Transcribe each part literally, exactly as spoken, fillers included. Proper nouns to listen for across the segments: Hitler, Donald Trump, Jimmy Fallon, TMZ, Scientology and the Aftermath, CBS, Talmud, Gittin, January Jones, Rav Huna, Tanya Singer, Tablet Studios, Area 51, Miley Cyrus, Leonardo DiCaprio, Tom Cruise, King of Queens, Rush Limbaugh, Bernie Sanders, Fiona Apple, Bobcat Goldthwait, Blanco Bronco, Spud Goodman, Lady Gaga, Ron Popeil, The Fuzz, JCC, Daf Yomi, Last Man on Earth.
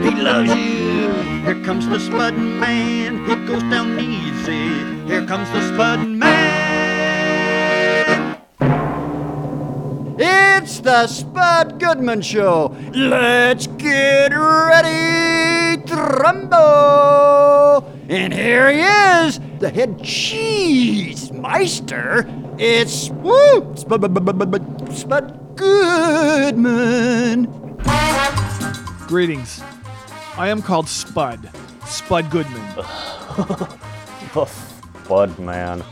he loves you. Here comes the Spud Man, he goes down easy. Here comes the Spud Man. It's the Spud Goodman Show. Let's get ready. Rumble. And here he is, the head cheese meister. It's woo, Spud, Spud Goodman. Greetings. I am called Spud, Spud Goodman. Oh, Spud man.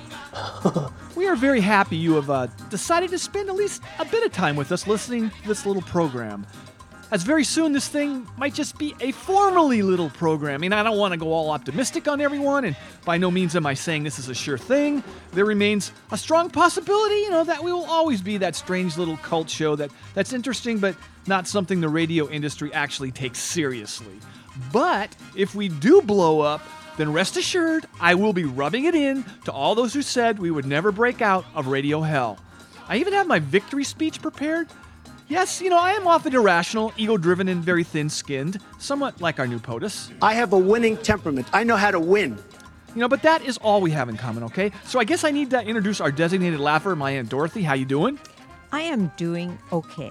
We are very happy you have uh, decided to spend at least a bit of time with us listening to this little program. As very soon this thing might just be a formally little program. I mean, I don't want to go all optimistic on everyone, and by no means am I saying this is a sure thing. There remains a strong possibility, you know, that we will always be that strange little cult show that, that's interesting, but not something the radio industry actually takes seriously. But if we do blow up, then rest assured, I will be rubbing it in to all those who said we would never break out of radio hell. I even have my victory speech prepared. Yes, you know, I am often irrational, ego-driven, and very thin-skinned, somewhat like our new POTUS. I have a winning temperament. I know how to win. You know, but that is all we have in common, okay? So I guess I need to introduce our designated laugher, my Aunt Dorothy. How you doing? I am doing okay.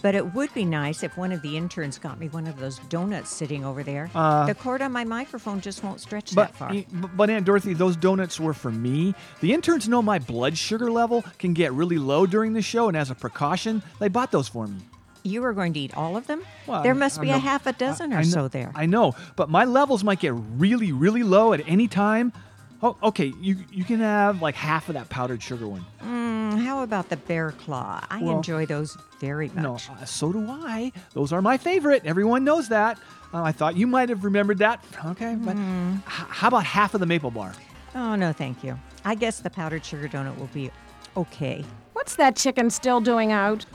But it would be nice if one of the interns got me one of those donuts sitting over there. Uh, the cord on my microphone just won't stretch but, that far. But, Aunt Dorothy, those donuts were for me. The interns know my blood sugar level can get really low during the show, and as a precaution, they bought those for me. You are going to eat all of them? Well, there must I, I be know, a half a dozen I, or I know, so there. I know, but my levels might get really, really low at any time. Oh, okay, you you can have like half of that powdered sugar one. Mm, how about the bear claw? I well, enjoy those very much. No, uh, so do I. Those are my favorite. Everyone knows that. Uh, I thought you might have remembered that. Okay, but mm. h- how about half of the maple bar? Oh, no, thank you. I guess the powdered sugar donut will be okay. What's that chicken still doing out?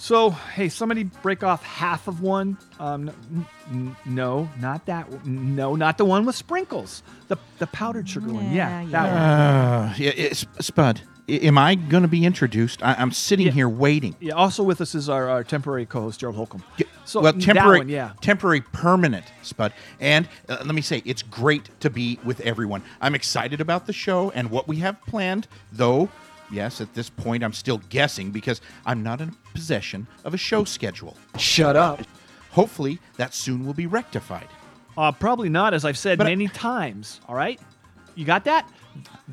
So, hey, somebody break off half of one. Um, n- n- no, not that one. No, not the one with sprinkles. The the powdered sugar yeah, one. Yeah, yeah. That uh, one. Yeah, Spud, am I going to be introduced? I- I'm sitting yeah. here waiting. Yeah, also with us is our, our temporary co-host, Gerald Holcomb. Yeah, so, well, temporary, one, yeah. temporary permanent, Spud. And uh, let me say, it's great to be with everyone. I'm excited about the show and what we have planned, though... Yes, at this point, I'm still guessing because I'm not in possession of a show schedule. Shut up. Hopefully, that soon will be rectified. Uh, probably not, as I've said but many I- times, all right? You got that?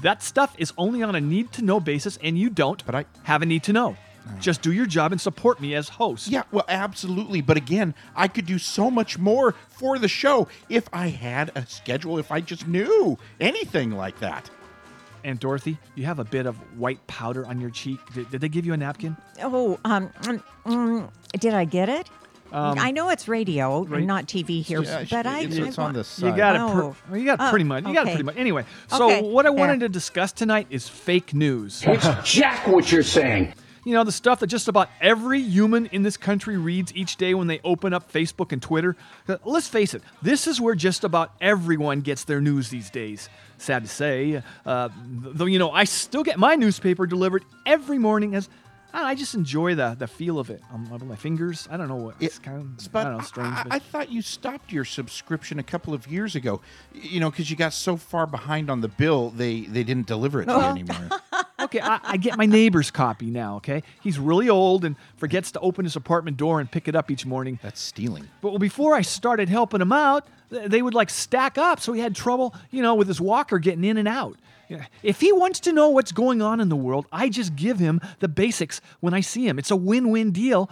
That stuff is only on a need-to-know basis, and you don't but I- have a need to know. Uh, Just do your job and support me as host. Yeah, well, absolutely. But again, I could do so much more for the show if I had a schedule, if I just knew anything like that. Aunt Dorothy, you have a bit of white powder on your cheek. Did, did they give you a napkin? Oh, um, um did I get it? Um, I know it's radio, right? Not T V here, yeah, but I. It's, I, it's I, on the side. You got it. Oh. Per, you got it pretty oh, much. You okay. got it pretty much. Anyway, so okay. what I wanted to discuss tonight is fake news. It's jack what you're saying. You know, the stuff that just about every human in this country reads each day when they open up Facebook and Twitter. Let's face it, this is where just about everyone gets their news these days. Sad to say, uh, though, you know, I still get my newspaper delivered every morning as I just enjoy the, the feel of it. I'm rubbing my fingers. I don't know what it's it, kind of, I don't know, strange. I, I, I thought you stopped your subscription a couple of years ago, you know, because you got so far behind on the bill, they, they didn't deliver it to you anymore. Okay, I, I get my neighbor's copy now, okay? He's really old and forgets to open his apartment door and pick it up each morning. That's stealing. But well, before I started helping him out, they would like stack up, so he had trouble, you know, with his walker getting in and out. If he wants to know what's going on in the world, I just give him the basics when I see him. It's a win-win deal,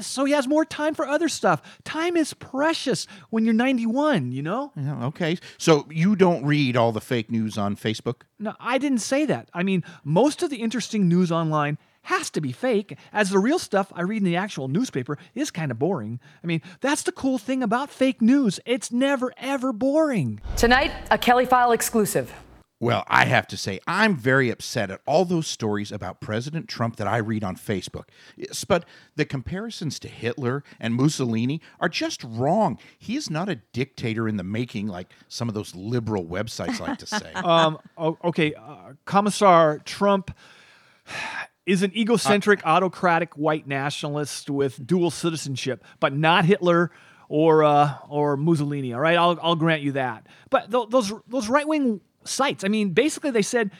so he has more time for other stuff. Time is precious when you're ninety-one, you know? Yeah, okay, so you don't read all the fake news on Facebook? No, I didn't say that. I mean, most of the interesting news online has to be fake, as the real stuff I read in the actual newspaper is kind of boring. I mean, that's the cool thing about fake news. It's never, ever boring. Tonight, a Kelly File exclusive. Well, I have to say, I'm very upset at all those stories about President Trump that I read on Facebook. But the comparisons to Hitler and Mussolini are just wrong. He is not a dictator in the making, like some of those liberal websites like to say. um, okay, uh, Commissar Trump is an egocentric, uh, autocratic white nationalist with dual citizenship, but not Hitler or uh, or Mussolini. All right, I'll I'll grant you that. But th- those those right wing sites. I mean, basically they said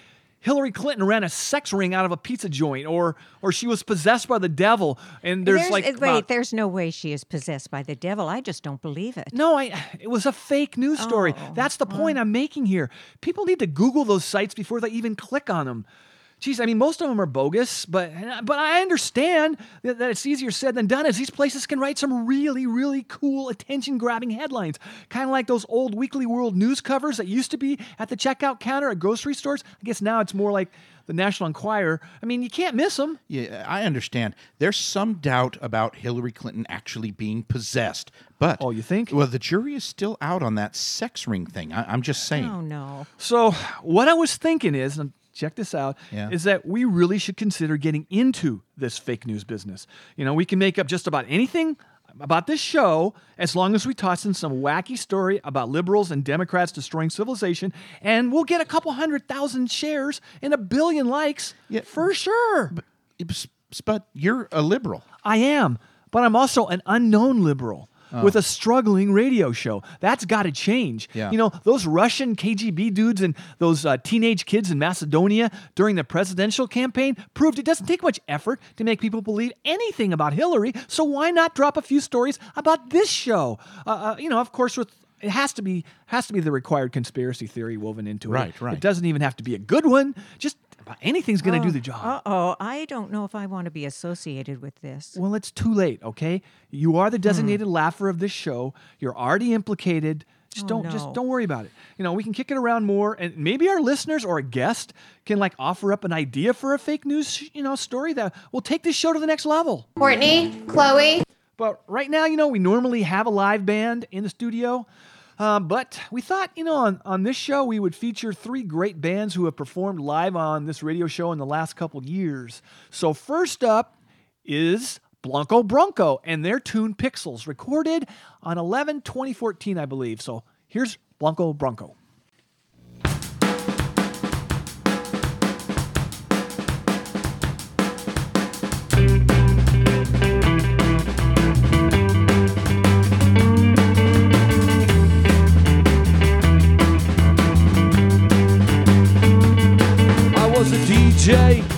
Hillary Clinton ran a sex ring out of a pizza joint, or or she was possessed by the devil. And there's, there's like wait, about, there's no way she is possessed by the devil. I just don't believe it. No, I it was a fake news story. Oh, That's the point oh. I'm making here. People need to Google those sites before they even click on them. Jeez, I mean, most of them are bogus, but but I understand that, that it's easier said than done, as these places can write some really, really cool, attention-grabbing headlines, kind of like those old Weekly World News covers that used to be at the checkout counter at grocery stores. I guess now it's more like the National Enquirer. I mean, you can't miss them. Yeah, I understand. There's some doubt about Hillary Clinton actually being possessed, but... Oh, you think? Well, the jury is still out on that sex ring thing. I, I'm just saying. Oh, no. So what I was thinking is... check this out, yeah. is that we really should consider getting into this fake news business. You know, we can make up just about anything about this show as long as we toss in some wacky story about liberals and Democrats destroying civilization, and we'll get a couple hundred thousand shares and a billion likes yeah. for sure. But, but you're a liberal. I am, but I'm also an unknown liberal. Oh. With a struggling radio show. That's got to change. Yeah. You know, those Russian K G B dudes and those uh, teenage kids in Macedonia during the presidential campaign proved it doesn't take much effort to make people believe anything about Hillary, so why not drop a few stories about this show? Uh, uh, you know, of course, with it has to be has to be the required conspiracy theory woven into it. Right, right. It doesn't even have to be a good one. Just anything's going to oh, do the job. Uh-oh, I don't know if I want to be associated with this. Well, it's too late, okay? You are the designated mm. laugher of this show. You're already implicated. Just oh, don't no. just don't worry about it. You know, we can kick it around more, and maybe our listeners or a guest can like offer up an idea for a fake news, you know, story that will take this show to the next level. Courtney, Chloe. But right now, you know, we normally have a live band in the studio. Uh, but we thought, you know, on, on this show we would feature three great bands who have performed live on this radio show in the last couple years. So first up is Blanco Bronco and their tune Pixels, recorded on eleven twenty fourteen, I believe. So here's Blanco Bronco.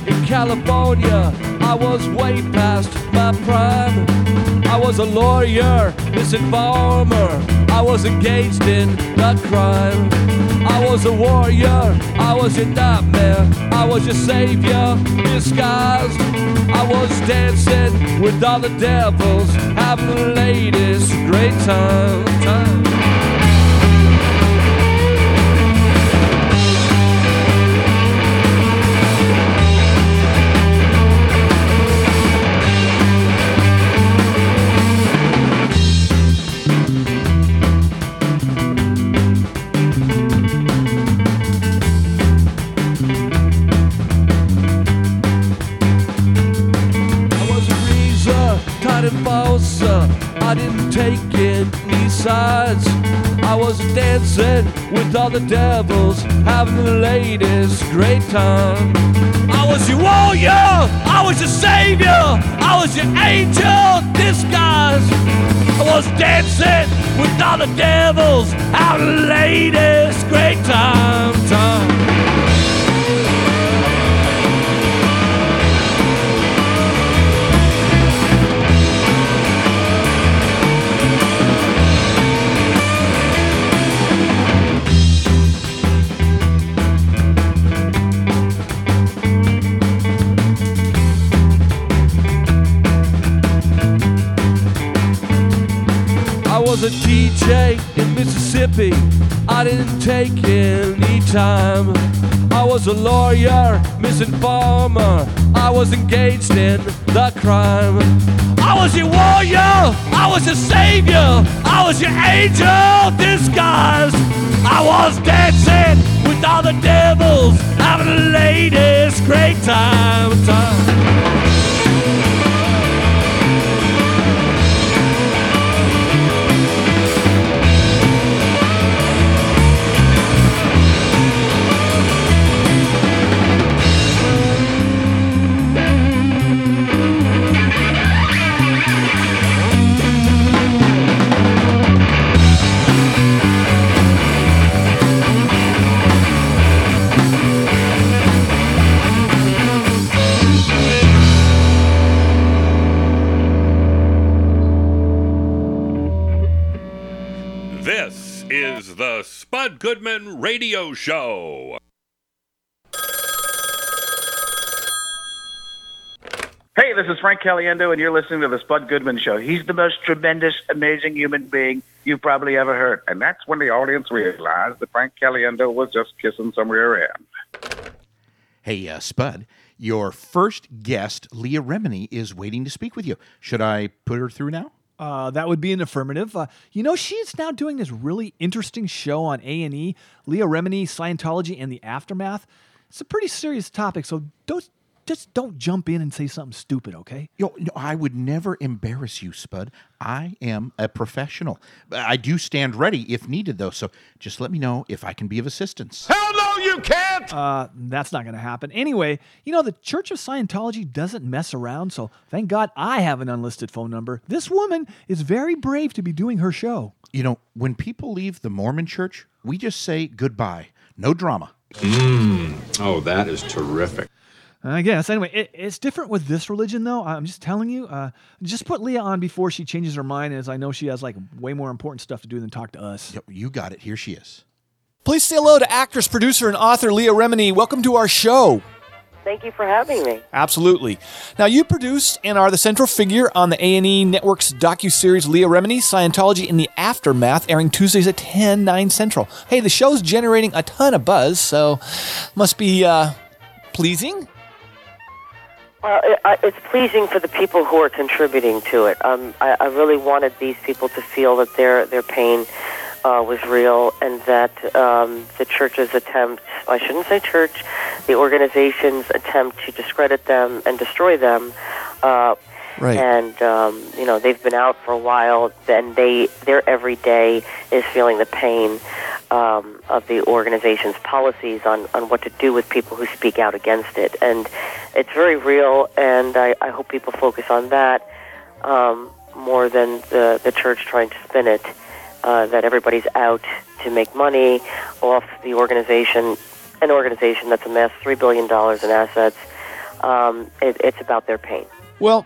In California, I was way past my prime. I was a lawyer, misinformer. I was engaged in the crime. I was a warrior, I was your nightmare. I was your savior disguised. I was dancing with all the devils, having the latest great time, time. I didn't take any sides. I was dancing with all the devils, having the latest great time. I was your warrior, I was your savior, I was your angel disguised. I was dancing with all the devils, having the latest great time, time. I was a D J in Mississippi, I didn't take any time. I was a lawyer, misinformer, I was engaged in the crime. I was your warrior, I was your savior, I was your angel disguised. I was dancing with all the devils, having the latest great time, time. The Spud Goodman Radio Show. Hey, this is Frank Caliendo, and you're listening to The Spud Goodman Show. He's the most tremendous, amazing human being you've probably ever heard. And that's when the audience realized that Frank Caliendo was just kissing some rear end. Hey, uh, Spud, your first guest, Leah Remini, is waiting to speak with you. Should I put her through now? Uh, that would be an affirmative. Uh, you know, she's now doing this really interesting show on A and E, Leah Remini, Scientology and the Aftermath. It's a pretty serious topic, so don't just don't jump in and say something stupid, okay? Yo, no, I would never embarrass you, Spud. I am a professional. I do stand ready if needed, though, so just let me know if I can be of assistance. Hell no, you can't! Uh, that's not going to happen. Anyway, you know, the Church of Scientology doesn't mess around, so thank God I have an unlisted phone number. This woman is very brave to be doing her show. You know, when people leave the Mormon church, we just say goodbye. No drama. Mm. Oh, that is terrific. I guess. Anyway, it, it's different with this religion, though. I'm just telling you. Uh, just put Leah on before she changes her mind, as I know she has, like, way more important stuff to do than talk to us. Yep, you got it. Here she is. Please say hello to actress, producer, and author Leah Remini. Welcome to our show. Thank you for having me. Absolutely. Now, you produced and are the central figure on the A and E Network's docuseries Leah Remini, Scientology and the Aftermath, airing Tuesdays at ten, nine Central. Hey, the show's generating a ton of buzz, so must be uh, pleasing. Well, it, it's pleasing for the people who are contributing to it. Um, I, I really wanted these people to feel that their their pain uh, was real, and that um, the church's attempt—I shouldn't say church—the organization's attempt to discredit them and destroy them. Uh, right. And um, you know, they've been out for a while, and they their every day is feeling the pain um, of the organization's policies on on what to do with people who speak out against it, and. It's very real, and I, I hope people focus on that um, more than the, the church trying to spin it, uh, that everybody's out to make money off the organization, an organization that's amassed three billion dollars in assets. Um, it, it's about their pain. Well,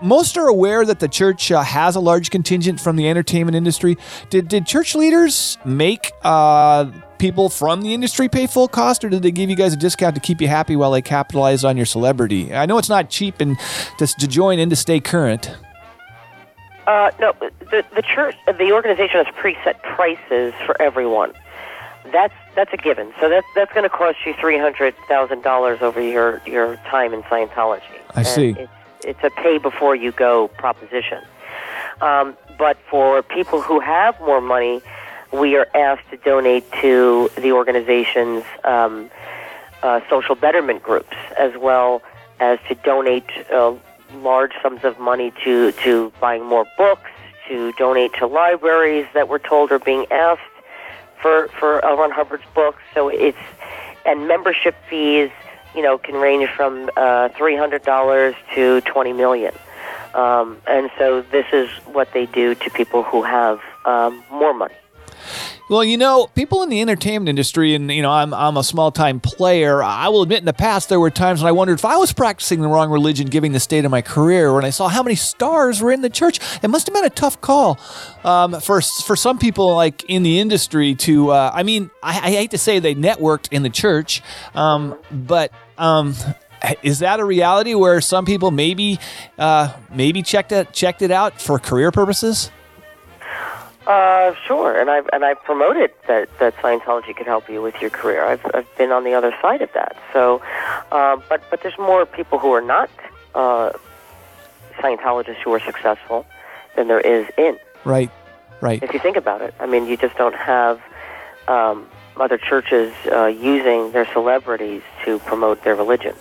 most are aware that the church uh, has a large contingent from the entertainment industry. Did did church leaders make uh, people from the industry pay full cost, or did they give you guys a discount to keep you happy while they capitalized on your celebrity? I know it's not cheap and to, to join and to stay current. Uh, no, the, the church, the organization has preset prices for everyone. That's that's a given. So that's that's going to cost you three hundred thousand dollars over your, your time in Scientology. I see. It's a pay-before-you-go proposition. Um, but for people who have more money, we are asked to donate to the organization's um, uh, social betterment groups, as well as to donate uh, large sums of money to, to buying more books, to donate to libraries that we're told are being asked for, for L. Ron Hubbard's books. So it's and membership fees. You know, can range from uh, three hundred dollars to twenty million dollars. Um, and so this is what they do to people who have um, more money. Well, you know, people in the entertainment industry, and, you know, I'm I'm a small-time player. I will admit in the past there were times when I wondered if I was practicing the wrong religion given the state of my career. When I saw how many stars were in the church, it must have been a tough call um, for, for some people, like, in the industry to, uh, I mean, I, I hate to say they networked in the church, um, but... Um, Is that a reality where some people maybe uh, maybe checked it checked it out for career purposes? Uh, sure, and I've and I've promoted that, that Scientology could help you with your career. I've I've been on the other side of that, so Uh, but but there's more people who are not uh, Scientologists who are successful than there is in. Right, right. If you think about it, I mean, you just don't have um, other churches uh, using their celebrities to promote their religion.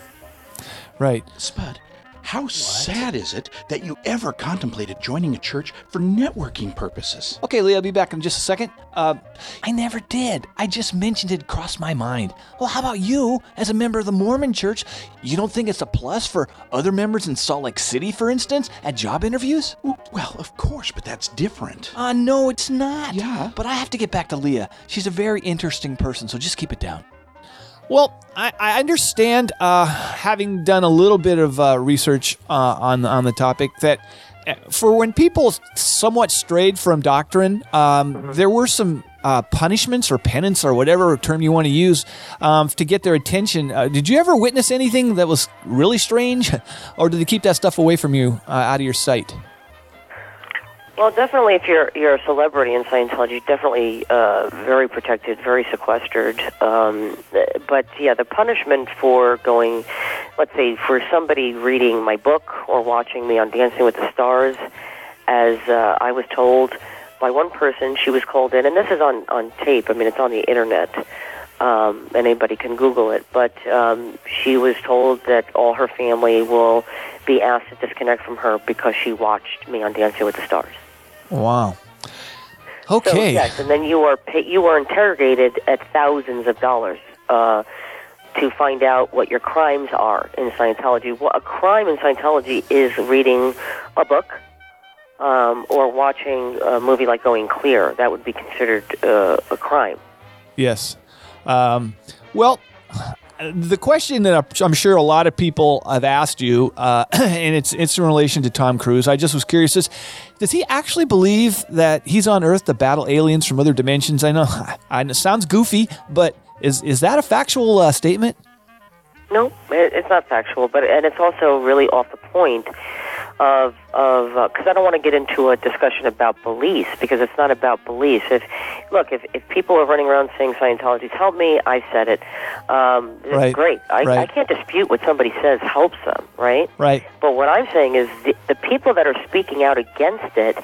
Right. Spud, how what? sad is it that you ever contemplated joining a church for networking purposes? Okay, Leah, I'll be back in just a second. Uh, I never did. I just mentioned it crossed my mind. Well, how about you, as a member of the Mormon Church? You don't think it's a plus for other members in Salt Lake City, for instance, at job interviews? Well, of course, but that's different. Uh, no, it's not. Yeah. But I have to get back to Leah. She's a very interesting person, so just keep it down. Well, I, I understand, uh, having done a little bit of uh, research uh, on on the topic, that for when people somewhat strayed from doctrine, um, mm-hmm. there were some uh, punishments or penance or whatever term you want to use um, to get their attention. Uh, did you ever witness anything that was really strange, or did they keep that stuff away from you, uh, out of your sight? Well, definitely, if you're you're a celebrity in Scientology, definitely uh, very protected, very sequestered. Um, but yeah, the punishment for going, let's say, for somebody reading my book or watching me on Dancing with the Stars, as uh, I was told by one person, she was called in, and this is on, on tape. I mean, it's on the internet, um, and anybody can Google it. But um, she was told that all her family will be asked to disconnect from her because she watched me on Dancing with the Stars. Wow. Okay. So, yes, and then you are pay- you are interrogated at thousands of dollars uh, to find out what your crimes are in Scientology. Well, a crime in Scientology is reading a book um, or watching a movie like Going Clear. That would be considered uh, a crime. Yes. Um, well, the question that I'm sure a lot of people have asked you, uh, and it's it's in relation to Tom Cruise. I just was curious, is, does he actually believe that he's on Earth to battle aliens from other dimensions? I know, I know it sounds goofy, but is is that a factual uh, statement? No, it's not factual, but and it's also really off the point of of because uh, I don't want to get into a discussion about beliefs, because it's not about beliefs. If look, if, if people are running around saying Scientology's helped me, I said it. Um, right. Great. I, right. I can't dispute what somebody says helps them, right? Right. But what I'm saying is the, the people that are speaking out against it,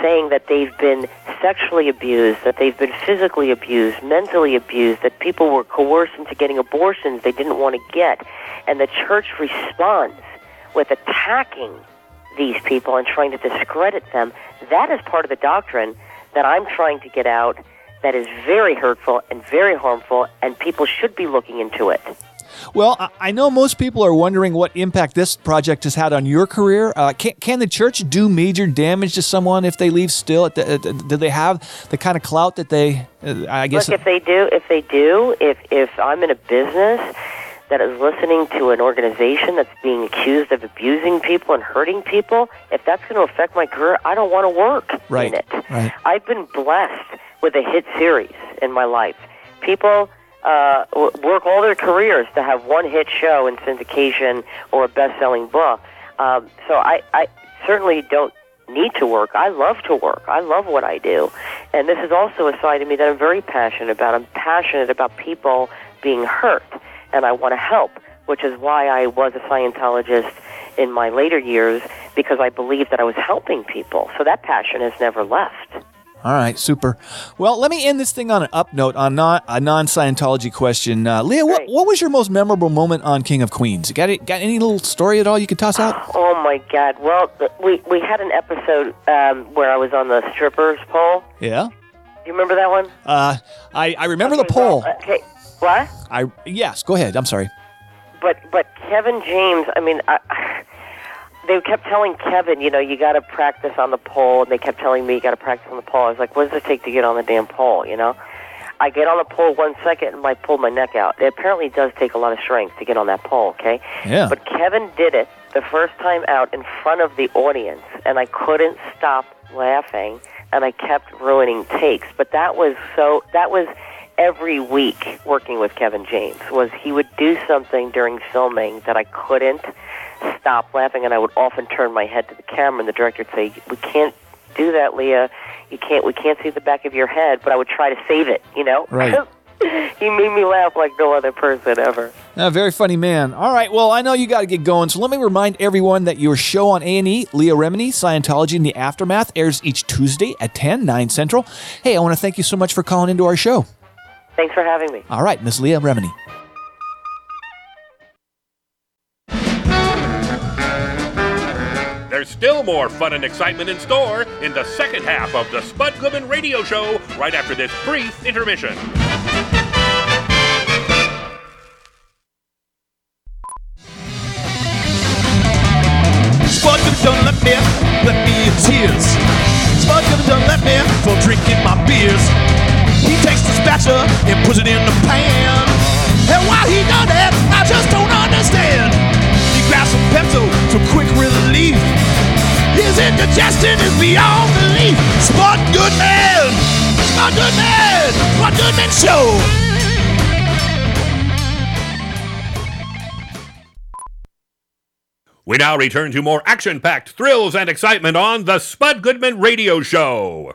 saying that they've been sexually abused, that they've been physically abused, mentally abused, that people were coerced into getting abortions they didn't want to get, and the church responds with attacking these people and trying to discredit them. That is part of the doctrine that I'm trying to get out, that is very hurtful and very harmful, and people should be looking into it. Well, I know most people are wondering what impact this project has had on your career. Uh, can, can the church do major damage to someone if they leave still? At the, at the, do they have the kind of clout that they, uh, I guess... Look, if they do, if they do, if, if I'm in a business that is listening to an organization that's being accused of abusing people and hurting people, if that's going to affect my career, I don't want to work right. in it. Right. I've been blessed with a hit series in my life. People uh, work all their careers to have one hit show in syndication or a best-selling book. Um, so I, I certainly don't need to work. I love to work. I love what I do. And this is also a side of me that I'm very passionate about. I'm passionate about people being hurt, and I want to help, which is why I was a Scientologist in my later years, because I believed that I was helping people. So that passion has never left. All right, super. Well, let me end this thing on an up note, on non, a non-Scientology question. Uh, Leah, what, what was your most memorable moment on King of Queens? Got it, got any little story at all you could toss out? Oh, my God. Well, we, we had an episode um, where I was on the stripper's pole. Yeah? Do you remember that one? Uh, I, I remember okay, the pole. Well, okay. What? I yes. Go ahead. I'm sorry. But but Kevin James. I mean, I, they kept telling Kevin, you know, you got to practice on the pole, and they kept telling me you got to practice on the pole. I was like, what does it take to get on the damn pole? You know, I get on the pole one second and I pull my neck out. It apparently does take a lot of strength to get on that pole. Okay. Yeah. But Kevin did it the first time out in front of the audience, and I couldn't stop laughing, and I kept ruining takes. But that was so. That was. Every week working with Kevin James was he would do something during filming that I couldn't stop laughing, and I would often turn my head to the camera, and the director would say, we can't do that, Leah. You can't. We can't see the back of your head, but I would try to save it, you know? Right. He made me laugh like no other person ever. A very funny man. All right, well, I know you got to get going, so let me remind everyone that your show on A and E, Leah Remini, Scientology and the Aftermath, airs each Tuesday at ten, nine Central. Hey, I want to thank you so much for calling into our show. Thanks for having me. All right, Miss Leah Remini. There's still more fun and excitement in store in the second half of the Spud Goodman Radio Show right after this brief intermission. Spud Goodman, don't let me, let me in tears. Spud Goodman, don't let me for drinking my beers. He takes the spatula and puts it in the pan. And why he done that, I just don't understand. He grabs some Pepto for quick relief. His indigestion is beyond belief. Spud Goodman! Spud Goodman! Spud Goodman Show! We now return to more action-packed thrills and excitement on the Spud Goodman Radio Show.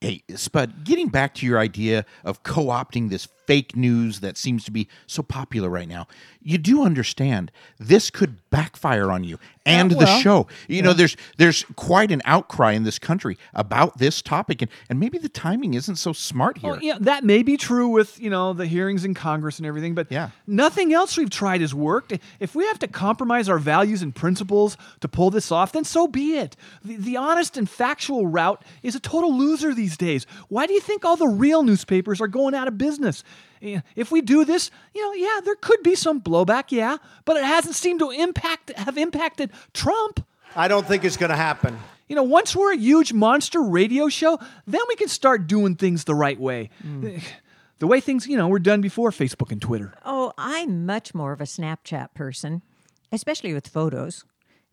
Hey, Spud, getting back to your idea of co-opting this fake news that seems to be so popular right now, you do understand this could backfire on you and uh, well, the show. You yeah. know, there's there's quite an outcry in this country about this topic, and, and maybe the timing isn't so smart here. Well, yeah, that may be true with, you know, the hearings in Congress and everything, but yeah. nothing else we've tried has worked. If we have to compromise our values and principles to pull this off, then so be it. The, the honest and factual route is a total loser these days. Why do you think all the real newspapers are going out of business? If we do this, you know, yeah, there could be some blowback, yeah, but it hasn't seemed to impact have impacted Trump. I don't think it's going to happen. You know, once we're a huge monster radio show, then we can start doing things the right way. Mm. The way things, you know, were done before Facebook and Twitter. Oh, I'm much more of a Snapchat person, especially with photos.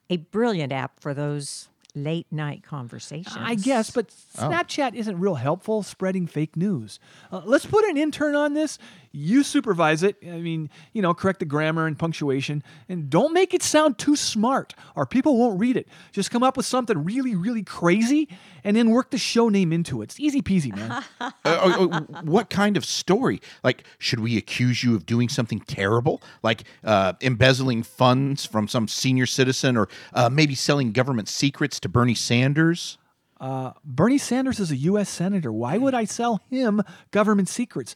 A brilliant app for those late night conversations. I guess, but Snapchat oh. isn't real helpful spreading fake news. Uh, let's put an intern on this. You supervise it. I mean, you know, correct the grammar and punctuation, and don't make it sound too smart or people won't read it. Just come up with something really, really crazy and then work the show name into it. It's easy peasy, man. uh, oh, oh, what kind of story? Like, should we accuse you of doing something terrible? Like uh, embezzling funds from some senior citizen or uh, maybe selling government secrets to Bernie Sanders? Uh, Bernie Sanders is a U S senator. Why would I sell him government secrets?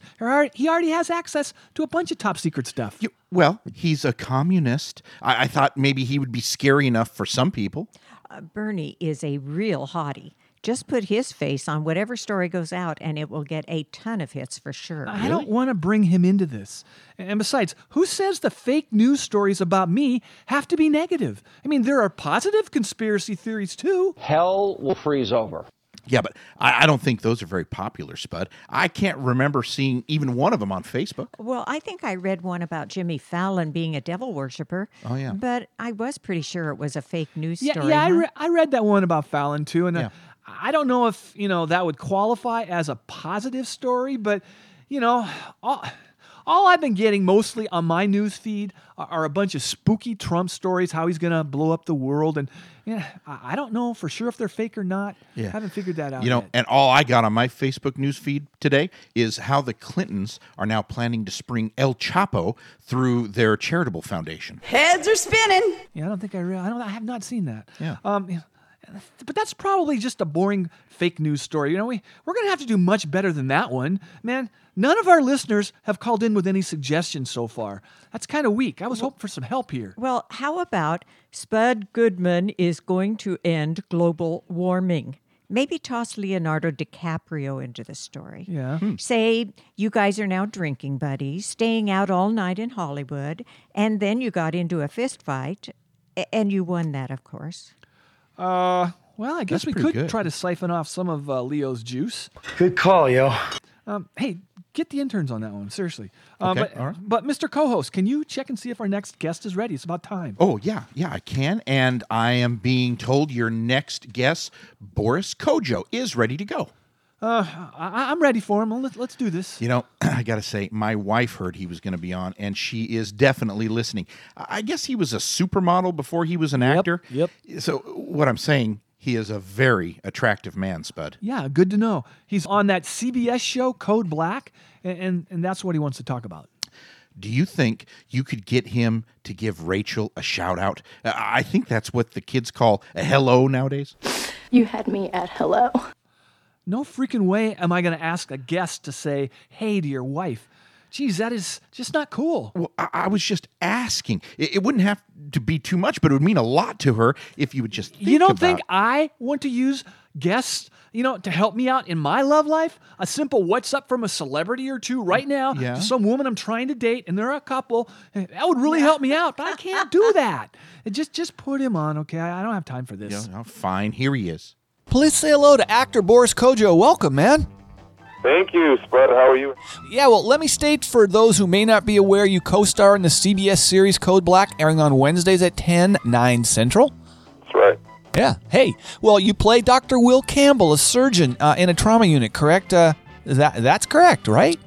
He already has access to a bunch of top secret stuff. You, well, he's a communist. I, I thought maybe he would be scary enough for some people. Uh, Bernie is a real hottie. Just put his face on whatever story goes out, and it will get a ton of hits for sure. I really? don't want to bring him into this. And besides, who says the fake news stories about me have to be negative? I mean, there are positive conspiracy theories, too. Hell will freeze over. Yeah, but I, I don't think those are very popular, Spud. I can't remember seeing even one of them on Facebook. Well, I think I read one about Jimmy Fallon being a devil worshiper. Oh, yeah. But I was pretty sure it was a fake news yeah, story. Yeah, huh? I, re- I read that one about Fallon, too, and yeah. I, I don't know if, you know, that would qualify as a positive story, but, you know, all, all I've been getting mostly on my news feed are, are a bunch of spooky Trump stories, how he's going to blow up the world, and you know, I don't know for sure if they're fake or not. Yeah. I haven't figured that out You know, yet. And all I got on my Facebook news feed today is how the Clintons are now planning to spring El Chapo through their charitable foundation. Heads are spinning. Yeah, I don't think I really, I don't, I have not seen that. Yeah. Um, you know, But that's probably just a boring fake news story. You know, we, we're going to have to do much better than that one. Man, none of our listeners have called in with any suggestions so far. That's kind of weak. I was well, hoping for some help here. Well, how about Spud Goodman is going to end global warming? Maybe toss Leonardo DiCaprio into the story. Yeah. Hmm. Say, you guys are now drinking buddies, staying out all night in Hollywood, and then you got into a fist fight, and you won that, of course. Uh, well, I guess That's we could good. try to siphon off some of uh, Leo's juice. Good call, yo. Um, hey, get the interns on that one, seriously. Um, okay, but, all right. But Mister Co-host, can you check and see if our next guest is ready? It's about time. Oh, yeah, yeah, I can. And I am being told your next guest, Boris Kodjoe, is ready to go. Uh, I- I'm ready for him. Let's, let's do this. You know, I got to say, my wife heard he was going to be on, and she is definitely listening. I guess he was a supermodel before he was an yep, actor. Yep. So what I'm saying, He is a very attractive man, Spud. Yeah, good to know. He's on that C B S show, Code Black, and, and, and that's what he wants to talk about. Do you think you could get him to give Rachel a shout-out? I think that's what the kids call a hello nowadays. You had me at hello. No freaking way am I going to ask a guest to say, hey, to your wife. Geez, that is just not cool. Well, I, I was just asking. It, it wouldn't have to be too much, but it would mean a lot to her if you would just think You don't about... think I want to use guests, you know, to help me out in my love life? A simple what's up from a celebrity or two right now yeah. to some woman I'm trying to date, and they're a couple. That would really help me out, but I can't do that. Just, just put him on, okay? I don't have time for this. Yeah, no, fine, here he is. Please say hello to actor Boris Kodjoe. Welcome, man. Thank you, Spud. How are you? Yeah, well, let me state for those who may not be aware, you co-star in the C B S series Code Black, airing on Wednesdays at ten, nine Central. That's right. Yeah. Hey, well, you play Doctor Will Campbell, a surgeon uh, in a trauma unit, correct? Uh, that That's correct, right?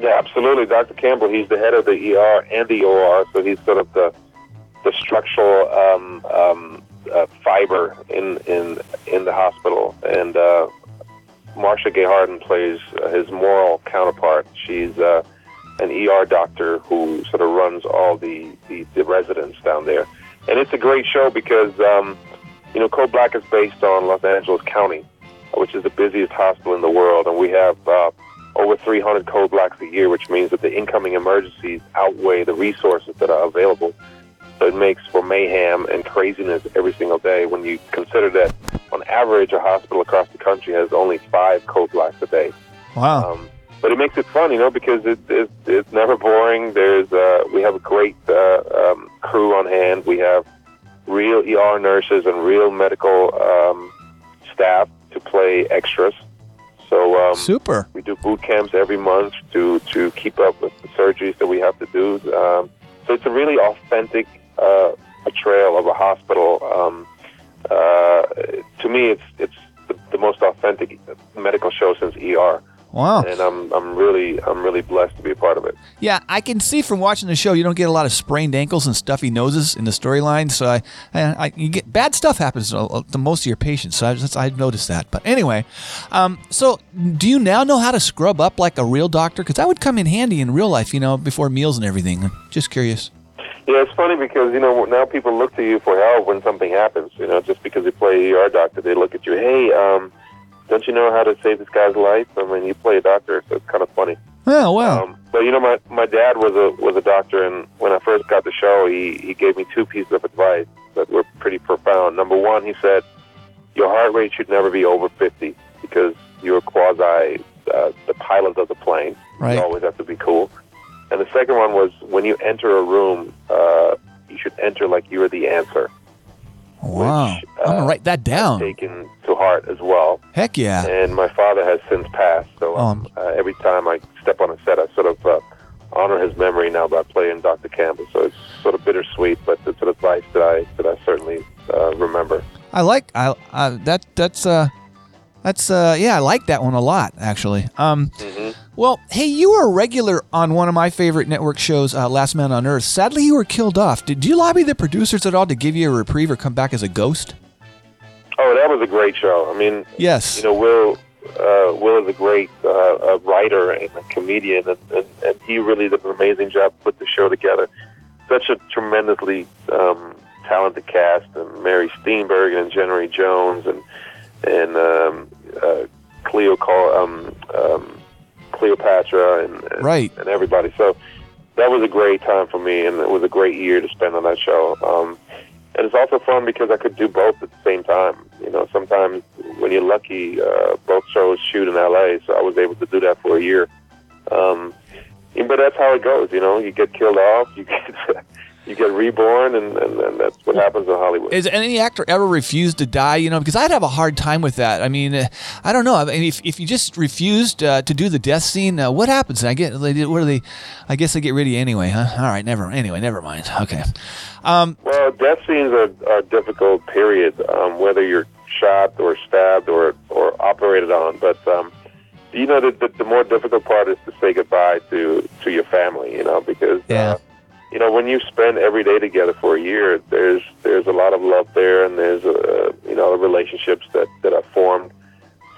Yeah, absolutely. Doctor Campbell, he's the head of the E R and the O R, so he's sort of the the structural um, um, uh, fiber in, in, in the hospital, and... Uh, Marcia Gay Harden plays uh, his moral counterpart. She's uh, an E R doctor who sort of runs all the, the, the residents down there. And it's a great show because, um, you know, Code Black is based on Los Angeles County, which is the busiest hospital in the world. And we have uh, over three hundred Code Blacks a year, which means that the incoming emergencies outweigh the resources that are available. So it makes for mayhem and craziness every single day when you consider that, on average, a hospital across the country has only five Code Blacks a day. Wow. Um, but it makes it fun, you know, because it, it, it's never boring. There's uh, we have a great uh, um, crew on hand. We have real E R nurses and real medical um, staff to play extras. So um, Super. We do boot camps every month to, to keep up with the surgeries that we have to do. Um, so it's a really authentic uh, portrayal of a hospital. Um, uh, to me, it's it's the, the most authentic medical show since E R. Wow! And I'm I'm really I'm really blessed to be a part of it. Yeah, I can see from watching the show you don't get a lot of sprained ankles and stuffy noses in the storyline. So I, I, I you get bad stuff happens to, to most of your patients. So I just, I noticed that. But anyway, um, so do you now know how to scrub up like a real doctor? Because that would come in handy in real life, you know, before meals and everything. Just curious. Yeah, it's funny because, you know, now people look to you for help when something happens. You know, just because you play E R doctor, they look at you, hey, um, don't you know how to save this guy's life? I mean, you play a doctor, so it's kind of funny. Oh, wow. Um, but, you know, my, my dad was a was a doctor, and when I first got the show, he, he gave me two pieces of advice that were pretty profound. Number one, he said, your heart rate should never be over fifty because you're quasi uh, the pilot of the plane. Right. You always have to be cool. And the second one was, when you enter a room, uh, you should enter like you're the answer. Wow. Which, uh, I'm going to write that down. Taken to heart as well. Heck yeah. And my father has since passed, so um, uh, every time I step on a set, I sort of uh, honor his memory now by playing Doctor Campbell. So it's sort of bittersweet, but it's an advice that I that I certainly uh, remember. I like I, I that. That's... Uh... That's, uh, yeah, I like that one a lot, actually. Um, mm-hmm. Well, hey, you were a regular on one of my favorite network shows, uh, Last Man on Earth. Sadly, you were killed off. Did you lobby the producers at all to give you a reprieve or come back as a ghost? Oh, that was a great show. I mean, yes. You know, Will uh, Will is a great uh, a writer and a comedian, and, and, and he really did an amazing job to put the show together. Such a tremendously um, talented cast, and Mary Steenburgen and January Jones, and and um, uh, Cleo call, um, um, Cleopatra and, and, right. and everybody. So that was a great time for me, and it was a great year to spend on that show. Um, and it's also fun because I could do both at the same time. You know, sometimes when you're lucky, uh, both shows shoot in L A, so I was able to do that for a year. Um, but that's how it goes, you know. You get killed off, you get... You get reborn, and, and, and that's what happens in Hollywood. Has any actor ever refused to die? You know, because I'd have a hard time with that. I mean, uh, I don't know. I mean, if if you just refused uh, to do the death scene, uh, what happens? I get, what are they? I guess they get rid of you anyway, huh? All right, never. Anyway, never mind. Okay. Um, well, death scenes are, are a difficult period, um, whether you're shot or stabbed or or operated on. But um, you know, the, the the more difficult part is to say goodbye to to your family. You know, because yeah. Uh, You know, when you spend every day together for a year, there's there's a lot of love there, and there's a you know, the relationships that, that I've formed.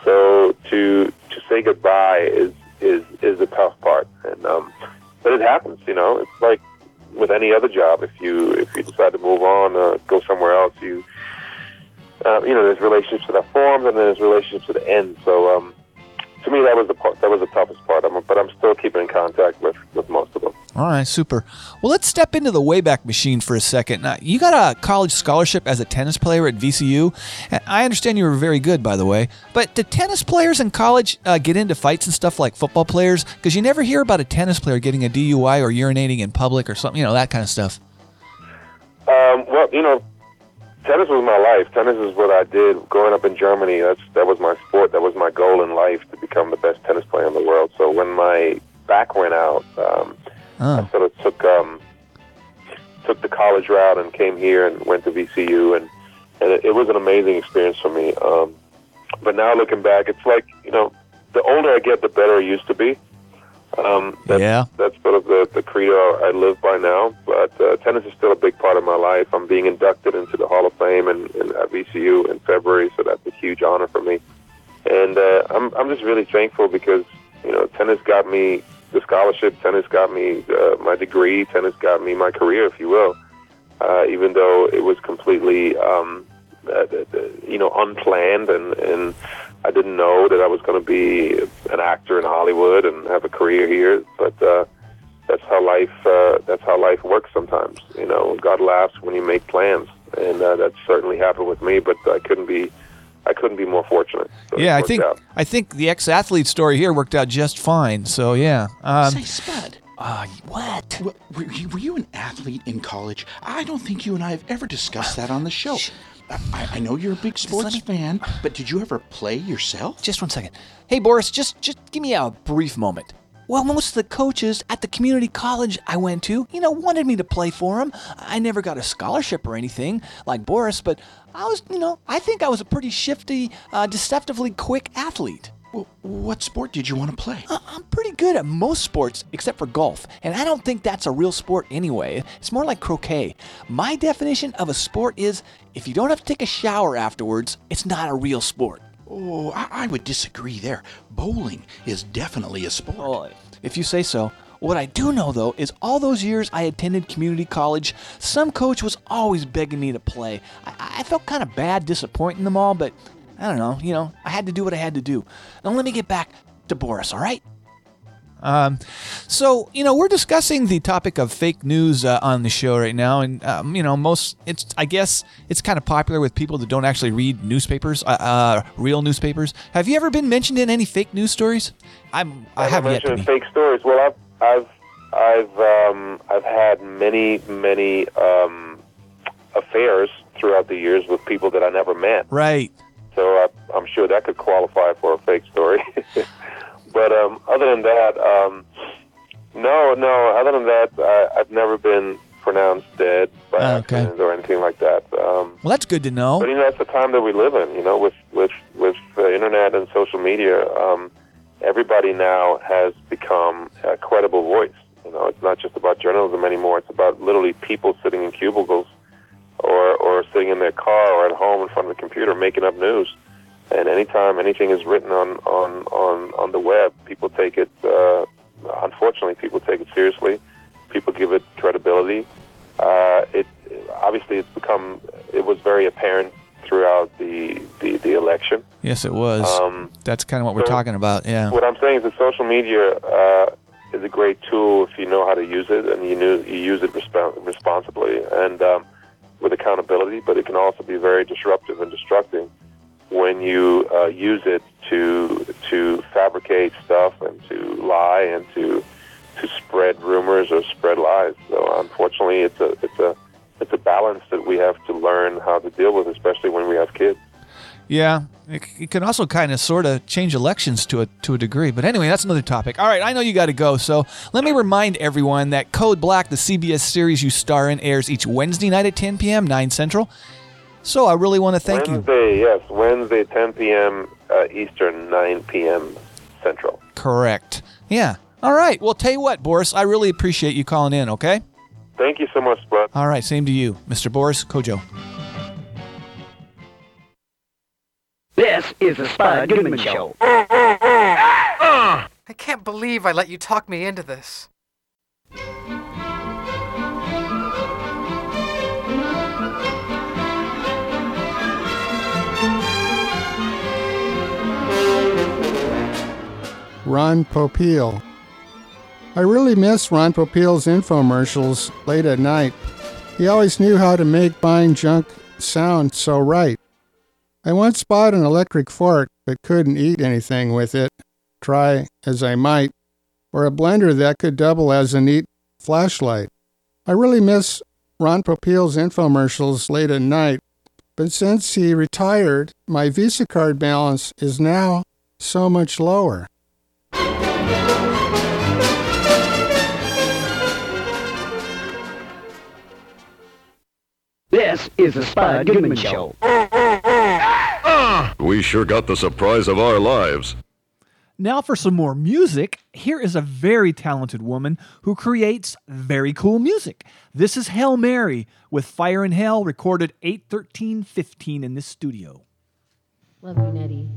So to to say goodbye is is is the tough part, and um, but it happens. You know, it's like with any other job. If you if you decide to move on, uh, go somewhere else, you uh, you know, there's relationships that are formed, and then there's relationships that end. So um, to me, that was the part, that was the toughest part. I'm, but I'm still keeping in contact with, with most of them. All right, super. Well, let's step into the Wayback Machine for a second. Now, you got a college scholarship as a tennis player at V C U. I understand you were very good, by the way. But did tennis players in college uh, get into fights and stuff like football players? Because you never hear about a tennis player getting a D U I or urinating in public or something, you know, that kind of stuff. Um, well, you know, tennis was my life. Tennis is what I did growing up in Germany. That's, that was my sport. That was my goal in life, to become the best tennis player in the world. So when my back went out... Um, Oh. I sort of took um, took the college route and came here and went to V C U, and, and it, it was an amazing experience for me. Um, but now looking back, it's like, you know, the older I get, the better I used to be. Um, that's, yeah. That's sort of the, the credo I live by now. But uh, tennis is still a big part of my life. I'm being inducted into the Hall of Fame and, and at V C U in February, so that's a huge honor for me. And uh, I'm I'm just really thankful because, you know, tennis got me the scholarship, tennis got me uh, my degree, tennis got me my career, if you will, uh, even though it was completely, um, uh, you know, unplanned, and, and I didn't know that I was going to be an actor in Hollywood and have a career here, but uh, that's how life, uh, that's how life works sometimes, you know. God laughs when you make plans, and uh, that certainly happened with me, but I couldn't be I couldn't be more fortunate. So yeah, I think out. I think the ex-athlete story here worked out just fine. So yeah. Um, Say, Spud. Uh, what? what were, you, were you an athlete in college? I don't think you and I have ever discussed that on the show. I, I know you're a big sports me, fan, but did you ever play yourself? Just one second. Hey, Boris, just just give me a brief moment. Well, most of the coaches at the community college I went to, you know, wanted me to play for them. I never got a scholarship or anything like Boris, but I was, you know, I think I was a pretty shifty, uh, deceptively quick athlete. Well, what sport did you want to play? Uh, I'm pretty good at most sports except for golf, and I don't think that's a real sport anyway. It's more like croquet. My definition of a sport is if you don't have to take a shower afterwards, it's not a real sport. Oh, I, I would disagree there. Bowling is definitely a sport. Oh, if you say so. What I do know, though, is all those years I attended community college, some coach was always begging me to play. I, I felt kind of bad disappointing them all, but I don't know. You know, I had to do what I had to do. Now let me get back to Boris, all right? Um, so, you know, we're discussing the topic of fake news uh, on the show right now. And, um, you know, most it's I guess it's kind of popular with people that don't actually read newspapers, uh, uh, real newspapers. Have you ever been mentioned in any fake news stories? I'm, I haven't yet. Mentioned fake stories. Well, I've, I've, I've, um, I've had many, many, um, affairs throughout the years with people that I never met. Right. So I, I'm sure that could qualify for a fake story. But um, other than that, um, no, no. Other than that, I, I've never been pronounced dead by oh, accident okay. or anything like that. Um, well, that's good to know. But you know, that's the time that we live in. You know, with with with the internet and social media, um, everybody now has become a credible voice. You know, it's not just about journalism anymore. It's about literally people sitting in cubicles, or or sitting in their car or at home in front of the computer making up news. And anytime anything is written on, on, on, on the web, people take it, uh, unfortunately, people take it seriously. People give it credibility. Uh, it obviously, it's become, it was very apparent throughout the, the, the election. Yes, it was. Um, That's kind of what so we're talking about, yeah. What I'm saying is that social media uh, is a great tool if you know how to use it, and you, knew, you use it resp- responsibly and um, with accountability, but it can also be very disruptive and destructive when you uh, use it to to fabricate stuff and to lie and to to spread rumors or spread lies. So unfortunately, it's a it's a it's a balance that we have to learn how to deal with, especially when we have kids. Yeah, it, it can also kind of sort of change elections to a to a degree. But anyway, that's another topic. All right, I know you got to go, so let me remind everyone that Code Black, the C B S series you star in, airs each Wednesday night at ten p.m., nine Central. So I really want to thank Wednesday, you. Wednesday, yes. Wednesday, ten p.m. Uh, Eastern, nine p.m. Central. Correct. Yeah. All right. Well, tell you what, Boris, I really appreciate you calling in, okay? Thank you so much, Spud. All right. Same to you, Mister Boris Kodjoe. is the Spud Goodman Show. I can't believe I let you talk me into this. Ron Popeil. I really miss Ron Popeil's infomercials late at night. He always knew how to make buying junk sound so right. I once bought an electric fork but couldn't eat anything with it, try as I might, or a blender that could double as a neat flashlight. I really miss Ron Popeil's infomercials late at night, but since he retired, my Visa card balance is now so much lower. This is the Spud Goodman Show. We sure got the surprise of our lives. Now for some more music. Here is a very talented woman who creates very cool music. This is Hell Mary with Fire in Hell, recorded eight thirteen fifteen in this studio. Love you, Nettie.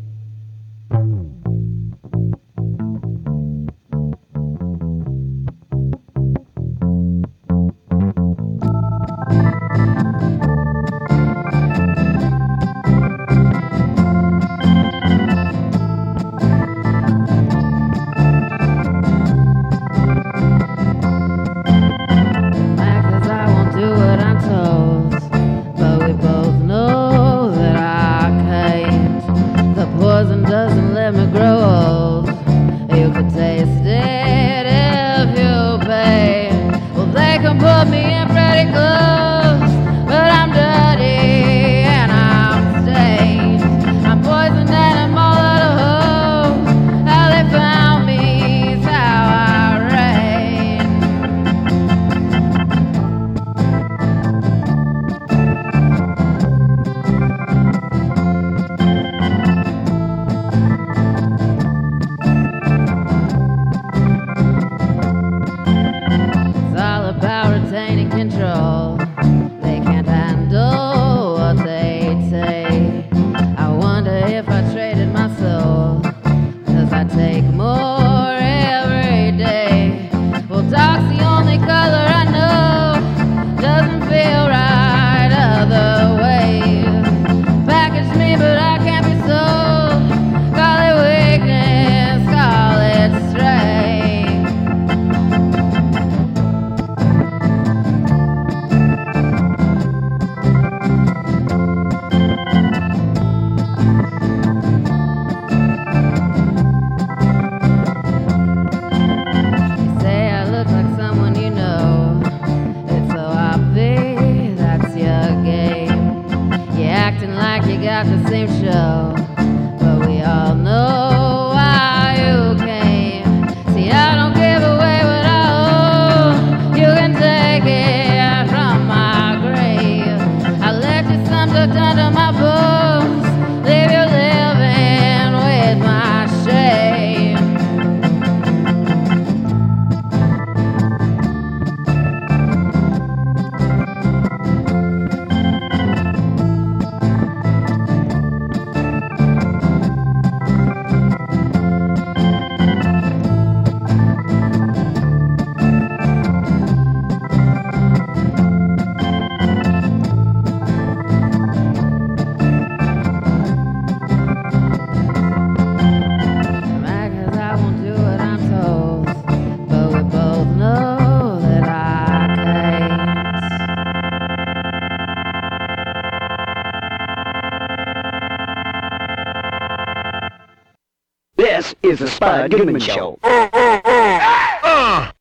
Is the Spud Goodman Show. Uh, uh, uh, uh.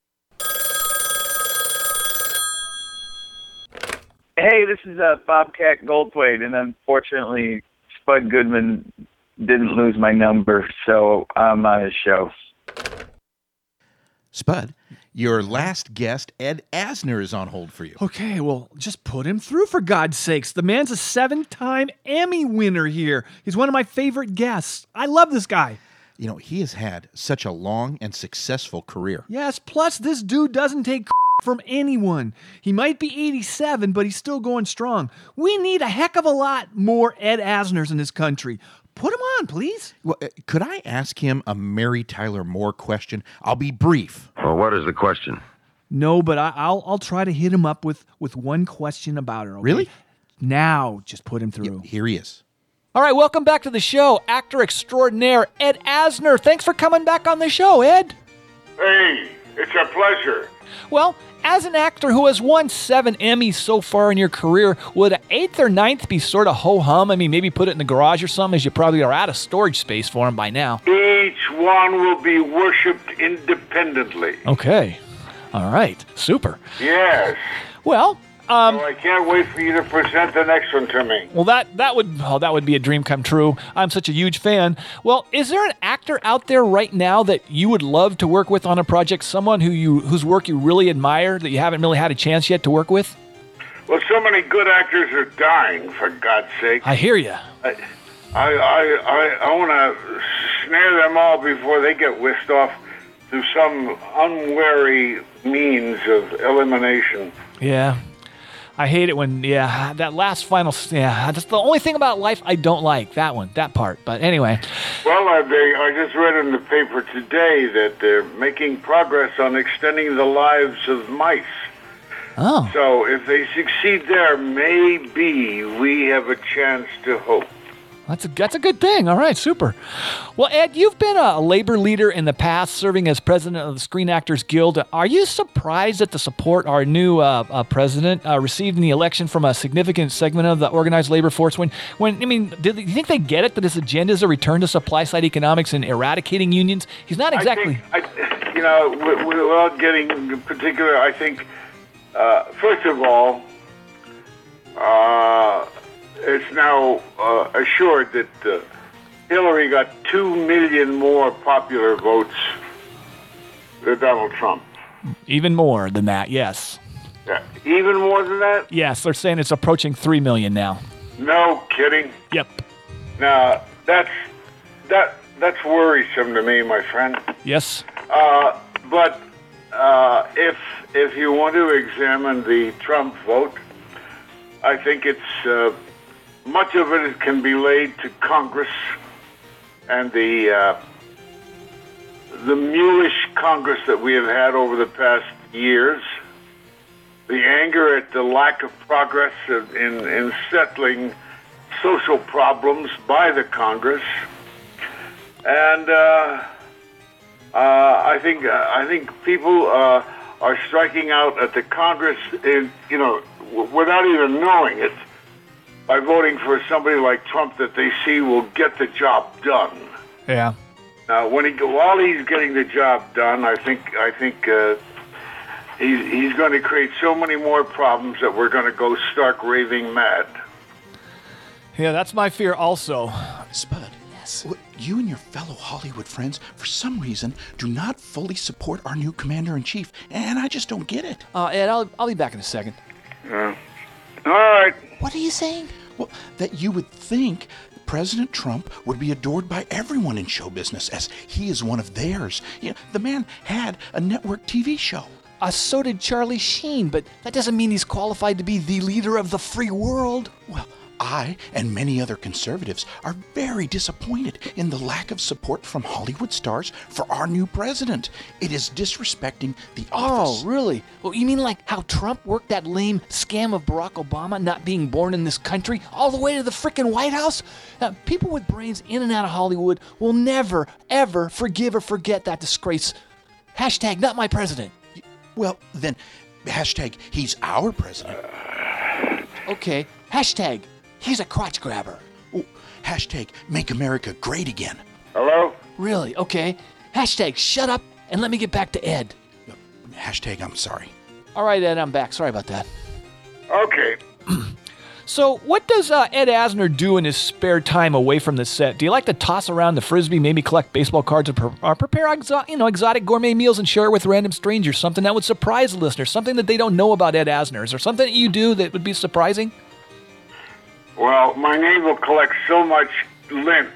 Hey, this is uh, Bobcat Goldthwait, and unfortunately, Spud Goodman didn't lose my number, so I'm on his show. Spud, your last guest, Ed Asner, is on hold for you. Okay, well, just put him through, for God's sakes. The man's a seven-time Emmy winner here. He's one of my favorite guests. I love this guy. You know, he has had such a long and successful career. Yes, plus this dude doesn't take from anyone. He might be eighty-seven, but he's still going strong. We need a heck of a lot more Ed Asners in this country. Put him on, please. Well, uh, could I ask him a Mary Tyler Moore question? I'll be brief. Well, what is the question? No, but I, I'll I'll try to hit him up with, with one question about her. Okay? Really? Now, just put him through. Yeah, here he is. All right, welcome back to the show, actor extraordinaire Ed Asner. Thanks for coming back on the show, Ed. Hey, it's a pleasure. Well, as an actor who has won seven Emmys so far in your career, would an eighth or ninth be sort of ho-hum? I mean, maybe put it in the garage or something, as you probably are out of storage space for them by now. Each one will be worshipped independently. Okay. All right. Super. Yes. Well... Um, oh, I can't wait for you to present the next one to me. Well, that that would oh, that would be a dream come true. I'm such a huge fan. Well, is there an actor out there right now that you would love to work with on a project? Someone who you whose work you really admire that you haven't really had a chance yet to work with? Well, so many good actors are dying, for God's sake. I hear you. I I I, I want to snare them all before they get whisked off through some unwary means of elimination. Yeah. I hate it when, yeah, that last final, yeah, that's the only thing about life I don't like, that one, that part, but anyway. Well, I, they, I just read in the paper today that they're making progress on extending the lives of mice. Oh. So if they succeed there, maybe we have a chance to hope. That's a, that's a good thing. All right, super. Well, Ed, you've been a labor leader in the past, serving as president of the Screen Actors Guild. Are you surprised at the support our new uh, uh, president uh, received in the election from a significant segment of the organized labor force? When, when I mean, do you think they get it that his agenda is a return to supply-side economics and eradicating unions? He's not exactly... I think, I, you know, without getting particular, I think, uh, first of all... Uh, It's now uh, assured that uh, Hillary got two million more popular votes than Donald Trump. Even more than that, yes. Yeah. Even more than that? Yes, they're saying it's approaching three million now. No kidding. Yep. Now that's that that's worrisome to me, my friend. Yes. Uh, but uh, if if you want to examine the Trump vote, I think it's. Uh, Much of it can be laid to Congress and the uh, the mulish Congress that we have had over the past years. The anger at the lack of progress in, in settling social problems by the Congress, and uh, uh, I think uh, I think people uh, are striking out at the Congress, in, you know, w- without even knowing it. By voting for somebody like Trump that they see will get the job done. Yeah. Now, when he while he's getting the job done, I think I think uh, he's he's going to create so many more problems that we're going to go stark raving mad. Yeah, that's my fear also. Spud. Yes. What, you and your fellow Hollywood friends, for some reason, do not fully support our new commander-in-chief, and I just don't get it. Uh, Ed, I'll I'll be back in a second. Yeah. All right. What are you saying? Well, that you would think President Trump would be adored by everyone in show business, as he is one of theirs. You know, the man had a network T V show. Uh, so did Charlie Sheen, but that doesn't mean he's qualified to be the leader of the free world. Well, I and many other conservatives are very disappointed in the lack of support from Hollywood stars for our new president. It is disrespecting the office. Oh, really? Well, you mean like how Trump worked that lame scam of Barack Obama not being born in this country all the way to the frickin' White House? Now, people with brains in and out of Hollywood will never, ever forgive or forget that disgrace. Hashtag not my president. Well, then, hashtag he's our president. Okay, hashtag. He's a crotch grabber. Ooh, hashtag make America great again. Hello? Really? Okay. Hashtag shut up and let me get back to Ed. No, hashtag I'm sorry. All right, Ed, I'm back. Sorry about that. Okay. So what does uh, Ed Asner do in his spare time away from the set? Do you like to toss around the Frisbee, maybe collect baseball cards, or, pre- or prepare exo- you know, exotic gourmet meals and share it with random strangers? Something that would surprise the listener, something that they don't know about Ed Asner. Is there something that you do that would be surprising? Well, my navel collects so much lint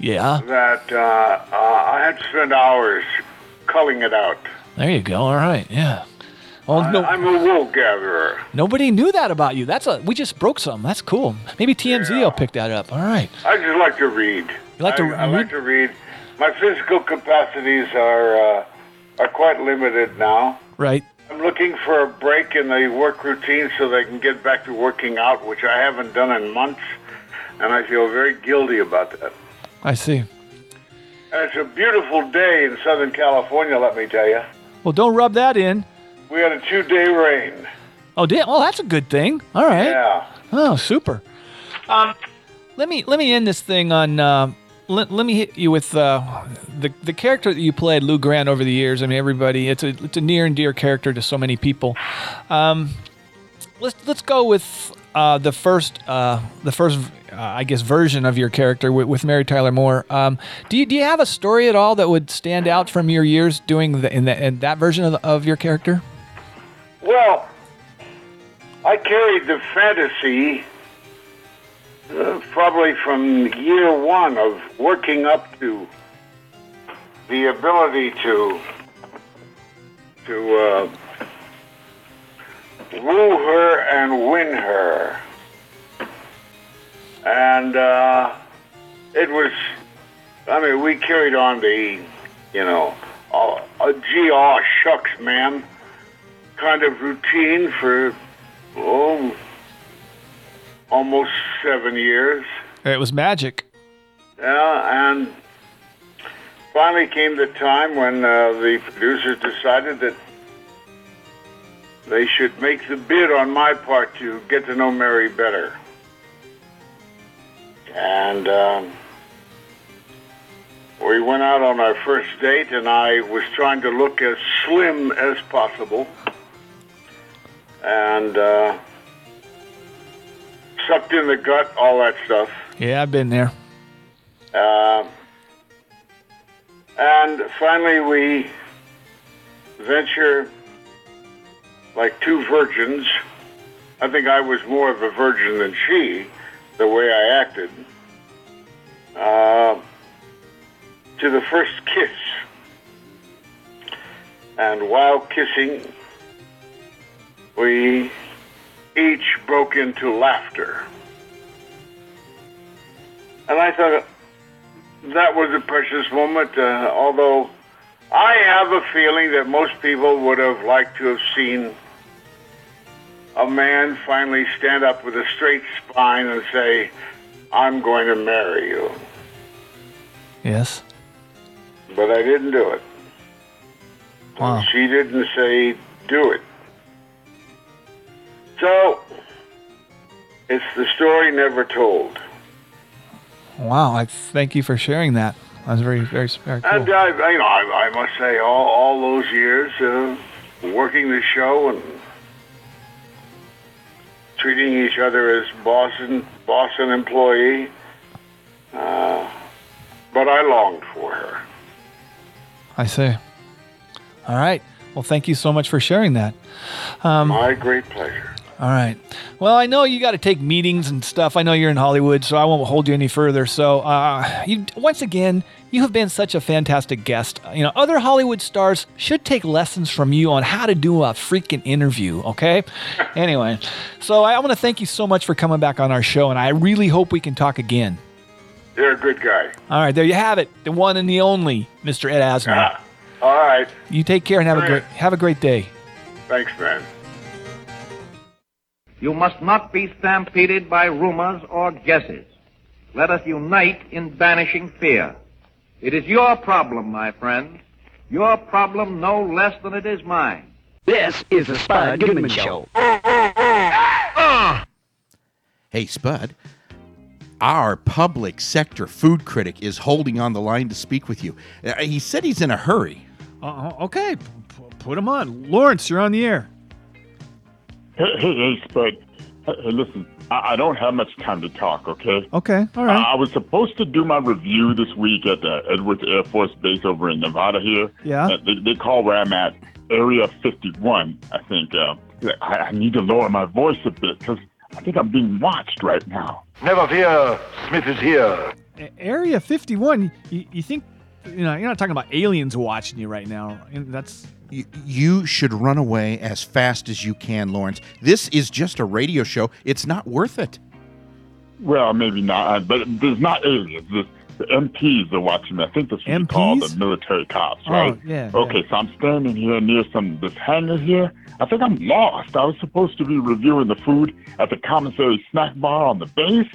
yeah. that uh, uh, I have to spend hours culling it out. There you go. All right. Yeah. Oh, I, no. I'm a wool gatherer. Nobody knew that about you. That's a. We just broke something. That's cool. Maybe T M Z yeah. will pick that up. All right. I just like to read. You like I, to read? I like to read. My physical capacities are uh, are quite limited now. Right. I'm looking for a break in the work routine so that I can get back to working out, which I haven't done in months, and I feel very guilty about that. I see. And it's a beautiful day in Southern California, let me tell you. Well, don't rub that in. We had a two-day rain. Oh, did? Well, that's a good thing. All right. Yeah. Oh, super. Um, let me let me end this thing on. Uh, let, let me hit you with uh, the the character that you played, Lou Grant, over the years. I mean, everybody. It's a it's a near and dear character to so many people. Um, let's let's go with uh, the first uh, the first. Uh, I guess version of your character with, with Mary Tyler Moore. Um, do you do you have a story at all that would stand out from your years doing the, in, the, in that version of, the, of your character? Well, I carried the fantasy uh, probably from year one of working up to the ability to to uh, woo her and win her. And uh, it was, I mean, we carried on the, you know, a, a gee, aw, shucks, ma'am, kind of routine for, oh, almost seven years. It was magic. Yeah, and finally came the time when uh, the producers decided that they should make the bid on my part to get to know Mary better. And um, we went out on our first date, and I was trying to look as slim as possible, and uh, sucked in the gut, all that stuff. Yeah, I've been there. Uh, and finally, we venture like two virgins. I think I was more of a virgin than she, the way I acted, uh, to the first kiss. And while kissing, we each broke into laughter. And I thought that was a precious moment, uh, although I have a feeling that most people would have liked to have seen a man finally stand up with a straight spine and say, I'm going to marry you. Yes. But I didn't do it. Wow. She didn't say, do it. So, it's the story never told. Wow, I thank you for sharing that. That was very, very, very cool. And I, you know, I, I must say, all, all those years uh, working the show and treating each other as boss and, boss and employee. Uh, but I longed for her. I see. All right. Well, thank you so much for sharing that. Um, My great pleasure. All right. Well, I know you got to take meetings and stuff. I know you're in Hollywood, so I won't hold you any further. So, uh, you, once again, you have been such a fantastic guest. You know, other Hollywood stars should take lessons from you on how to do a freaking interview, okay? Anyway, so I, I want to thank you so much for coming back on our show, and I really hope we can talk again. You're a good guy. All right, there you have it. The one and the only, Mister Ed Asner. Uh, all right. You take care and have a great have a great day. Thanks, man. You must not be stampeded by rumors or guesses. Let us unite in banishing fear. It is your problem, my friend. Your problem no less than it is mine. This is the Spud Goodman Show. Hey, Spud. Our public sector food critic is holding on the line to speak with you. He said he's in a hurry. Uh, okay, P- put him on. Lawrence, you're on the air. Hey, hey, hey, Spud. Hey, listen, I, I don't have much time to talk, okay? Okay, all right. I, I was supposed to do my review this week at uh, Edwards Air Force Base over in Nevada here. Yeah. Uh, they, they call where I'm at Area fifty-one, I think. Uh, I, I need to lower my voice a bit because I think I'm being watched right now. Never fear, Smith is here. A- Area fifty-one, you, you think, you know, you're not talking about aliens watching you right now. That's... You should run away as fast as you can, Lawrence. This is just a radio show. It's not worth it. Well, maybe not, but there's not aliens. There's, the M Ps are watching me. I think this is M Ps? Called the military cops, right? Oh, yeah. Okay, yeah. So I'm standing here near some this hangar here. I think I'm lost. I was supposed to be reviewing the food at the commissary snack bar on the base.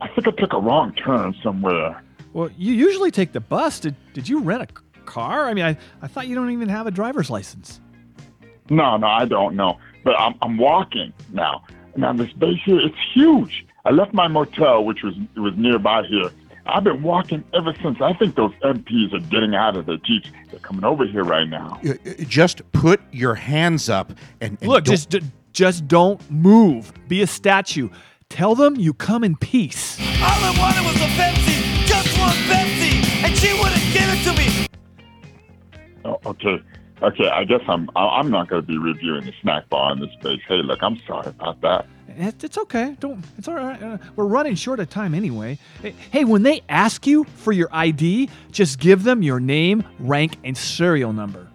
I think I took a wrong turn somewhere. Well, you usually take the bus. Did, did you rent a car? I mean, I, I thought you don't even have a driver's license. No, no, I don't know. But I'm I'm walking now. Now this base here, it's huge. I left my motel, which was was nearby here. I've been walking ever since. I think those M Ps are getting out of their jeeps. They're coming over here right now. Just put your hands up and, and look. Don't. Just just don't move. Be a statue. Tell them you come in peace. All I wanted was a Pepsi, just one Pepsi, and she wouldn't give it to me. Oh, okay, okay. I guess I'm I'm not going to be reviewing the snack bar in this space. Hey, look, I'm sorry about that. It's okay. Don't. It's all right. Uh, we're running short of time anyway. Hey, when they ask you for your I D, just give them your name, rank, and serial number.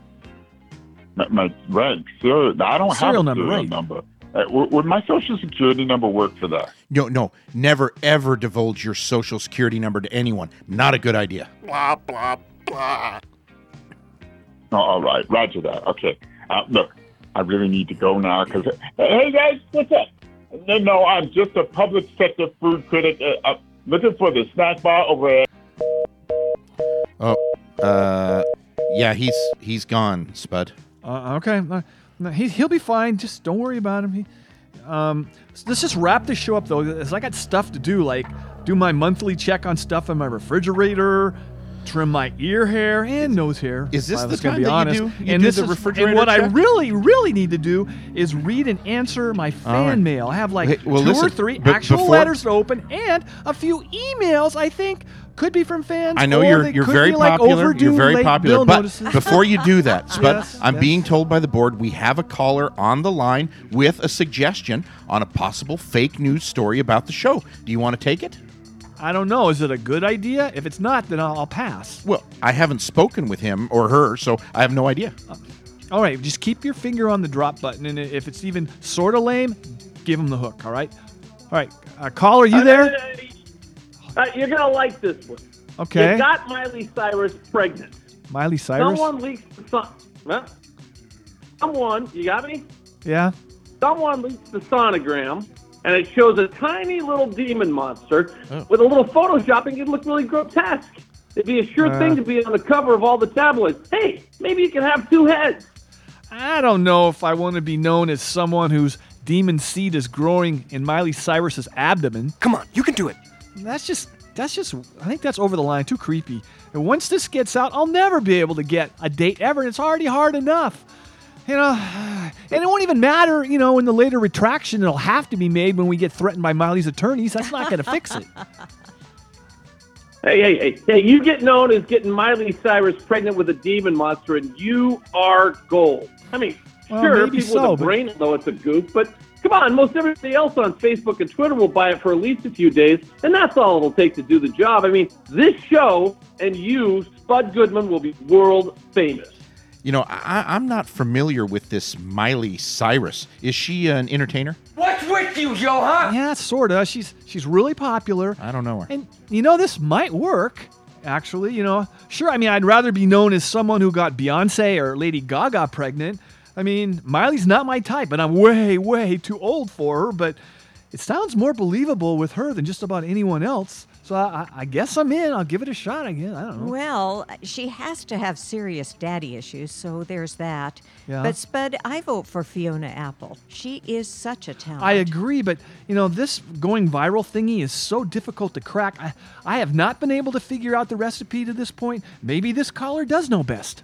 My, my rank, serial. I don't serial have a number, serial right. number. Uh, w- would my social security number work for that? No, no. Never ever divulge your social security number to anyone. Not a good idea. Blah blah blah. Oh, all right. Roger that. Okay. Uh, look, I really need to go now because hey guys, what's up? No, no, I'm just a public sector food critic. Uh, I'm looking for the snack bar over there. Oh, uh, yeah, he's he's gone, Spud. Uh, okay, uh, no, he he'll be fine. Just don't worry about him. He, um, let's just wrap this show up though, because I got stuff to do, like do my monthly check on stuff in my refrigerator, trim my ear hair and nose hair. Is this the time that you do? And this is the refrigerator. And what I really, really need to do is read and answer my fan mail. I have like two or three actual letters to open, and a few emails I think could be from fans. I know you're you're very popular. You're very popular. But before you do that, Spud, I'm being told by the board we have a caller on the line with a suggestion on a possible fake news story about the show. Do you want to take it? I don't know. Is it a good idea? If it's not, then I'll, I'll pass. Well, I haven't spoken with him or her, so I have no idea. Uh, all right, just keep your finger on the drop button, and if it's even sort of lame, give him the hook, all right? All right, uh, caller, you there? Uh, you're going to like this one. Okay. They got Miley Cyrus pregnant. Miley Cyrus? Someone leaks the song. Huh? Someone, you got me? Yeah. Someone leaks the sonogram. And it shows a tiny little demon monster oh. with a little photoshopping. It looked really grotesque. It'd be a sure uh, thing to be on the cover of all the tabloids. Hey, maybe you can have two heads. I don't know if I want to be known as someone whose demon seed is growing in Miley Cyrus's abdomen. Come on, you can do it. That's just, that's just. I think that's over the line. Too creepy. And once this gets out, I'll never be able to get a date ever. And it's already hard enough. You know, and it won't even matter, you know, in the later retraction that'll have to be made when we get threatened by Miley's attorneys. That's not going to fix it. Hey, hey, hey, hey, you get known as getting Miley Cyrus pregnant with a demon monster, and you are gold. I mean, well, sure, people so, with a brain though it's a goof, but come on, most everybody else on Facebook and Twitter will buy it for at least a few days, and that's all it'll take to do the job. I mean, this show and you, Spud Goodman, will be world famous. You know, I, I'm not familiar with this Miley Cyrus. Is she an entertainer? What's with you, Joe, huh? Yeah, sort of. She's she's really popular. I don't know her. And, you know, this might work, actually. You know, sure, I mean, I'd rather be known as someone who got Beyonce or Lady Gaga pregnant. I mean, Miley's not my type, and I'm way, way too old for her. But it sounds more believable with her than just about anyone else. So I, I guess I'm in. I'll give it a shot again. I don't know. Well, she has to have serious daddy issues, so there's that. Yeah. But, Spud, I vote for Fiona Apple. She is such a talent. I agree, but, you know, this going viral thingy is so difficult to crack. I, I have not been able to figure out the recipe to this point. Maybe this caller does know best.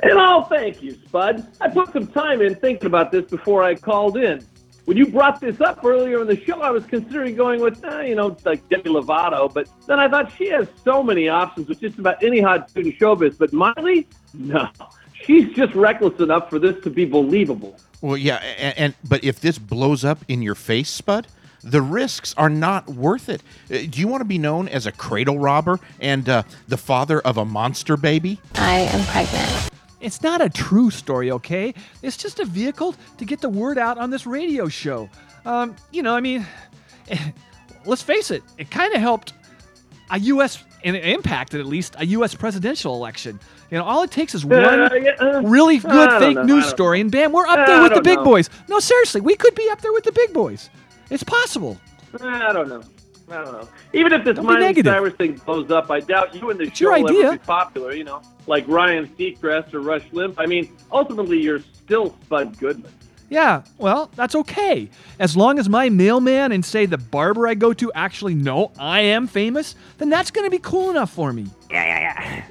And I'll thank you, Spud. I put some time in thinking about this before I called in. When you brought this up earlier in the show, I was considering going with, uh, you know, like Demi Lovato. But then I thought she has so many options with just about any hot dude in showbiz. But Miley, no, she's just reckless enough for this to be believable. Well, yeah, and, and but if this blows up in your face, Spud, the risks are not worth it. Do you want to be known as a cradle robber and uh, the father of a monster baby? I am pregnant. It's not a true story, okay? It's just a vehicle to get the word out on this radio show. Um, you know, I mean, let's face it, it kind of helped a U S, and it impacted at least a U S presidential election. You know, all it takes is one uh, yeah, uh, really good uh, fake know, news story, and bam, we're up uh, there with the big know. boys. No, seriously, we could be up there with the big boys. It's possible. I don't know. I don't know. Even if this don't Miley Cyrus thing blows up, I doubt you and the it's show will ever be popular, you know, like Ryan Seacrest or Rush Limbaugh. I mean, ultimately, you're still Spud Goodman. Yeah, well, that's okay. As long as my mailman and, say, the barber I go to actually know I am famous, then that's going to be cool enough for me. Yeah, yeah, yeah.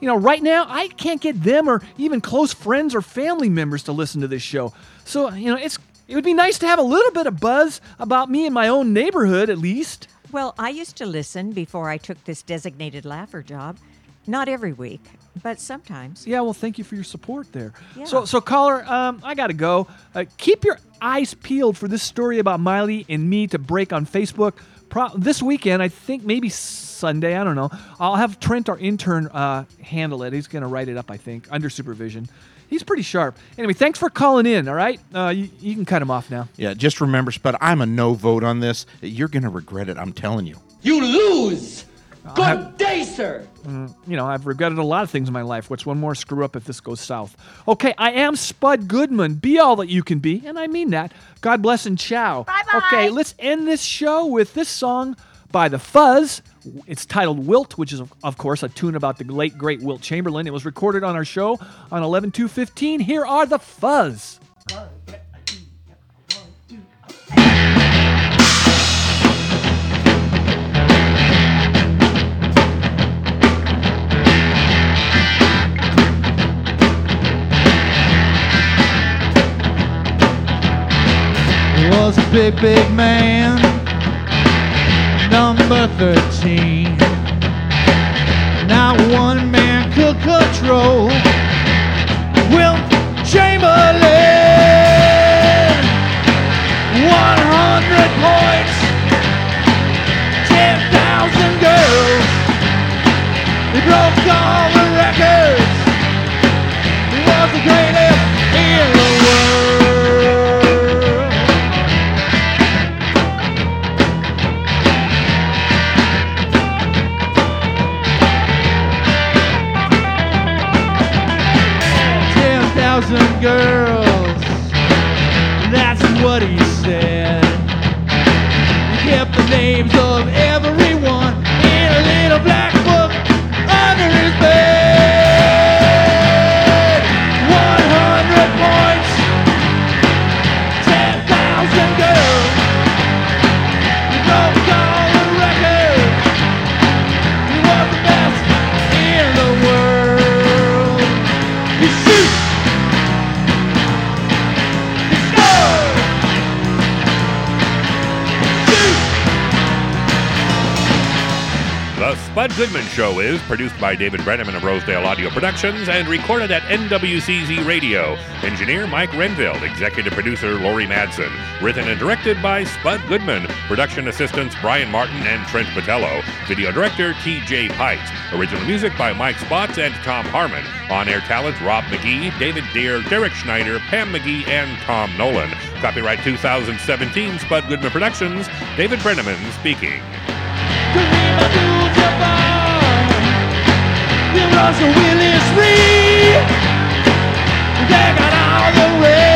You know, right now, I can't get them or even close friends or family members to listen to this show. So, you know, it's it would be nice to have a little bit of buzz about me in my own neighborhood, at least. Well, I used to listen before I took this designated laugher job. Not every week, but sometimes. Yeah, well, thank you for your support there. Yeah. So, so caller, um, I got to go. Uh, keep your eyes peeled for this story about Miley and me to break on Facebook. Pro- this weekend, I think maybe Sunday, I don't know. I'll have Trent, our intern, uh, handle it. He's going to write it up, I think, under supervision. He's pretty sharp. Anyway, thanks for calling in, all right? Uh, you, you can cut him off now. Yeah, just remember, Spud, I'm a no vote on this. You're going to regret it, I'm telling you. You lose! Good day, sir! Mm, you know, I've regretted a lot of things in my life. What's one more screw-up if this goes south? Okay, I am Spud Goodman. Be all that you can be, and I mean that. God bless and ciao. Bye-bye! Okay, let's end this show with this song by The Fuzz. It's titled Wilt, which is, of course, a tune about the late, great Wilt Chamberlain. It was recorded on our show on eleven two fifteen. Here are The Fuzz. Fuzz. Was a big, big man, number thirteen. Now one man could control Wilt Chamberlain. One hundred points, ten thousand girls. He broke all the records. He was the greatest in the world. And girls, that's what he said. He kept the names of everyone in a little black book under his bed. One hundred points, ten thousand girls. He broke all the records. He was the best in the world. He shoots. The Spud Goodman Show is produced by David Brenneman of Rosedale Audio Productions and recorded at N W C Z Radio. Engineer Mike Renville, executive producer Lori Madsen. Written and directed by Spud Goodman. Production assistants Brian Martin and Trent Patello. Video director T J Pites. Original music by Mike Spots and Tom Harmon. On-air talent Rob McGee, David Deere, Derek Schneider, Pam McGee, and Tom Nolan. Copyright two thousand seventeen Spud Goodman Productions. David Brenneman speaking. Russell Willis Reed, they got all the way.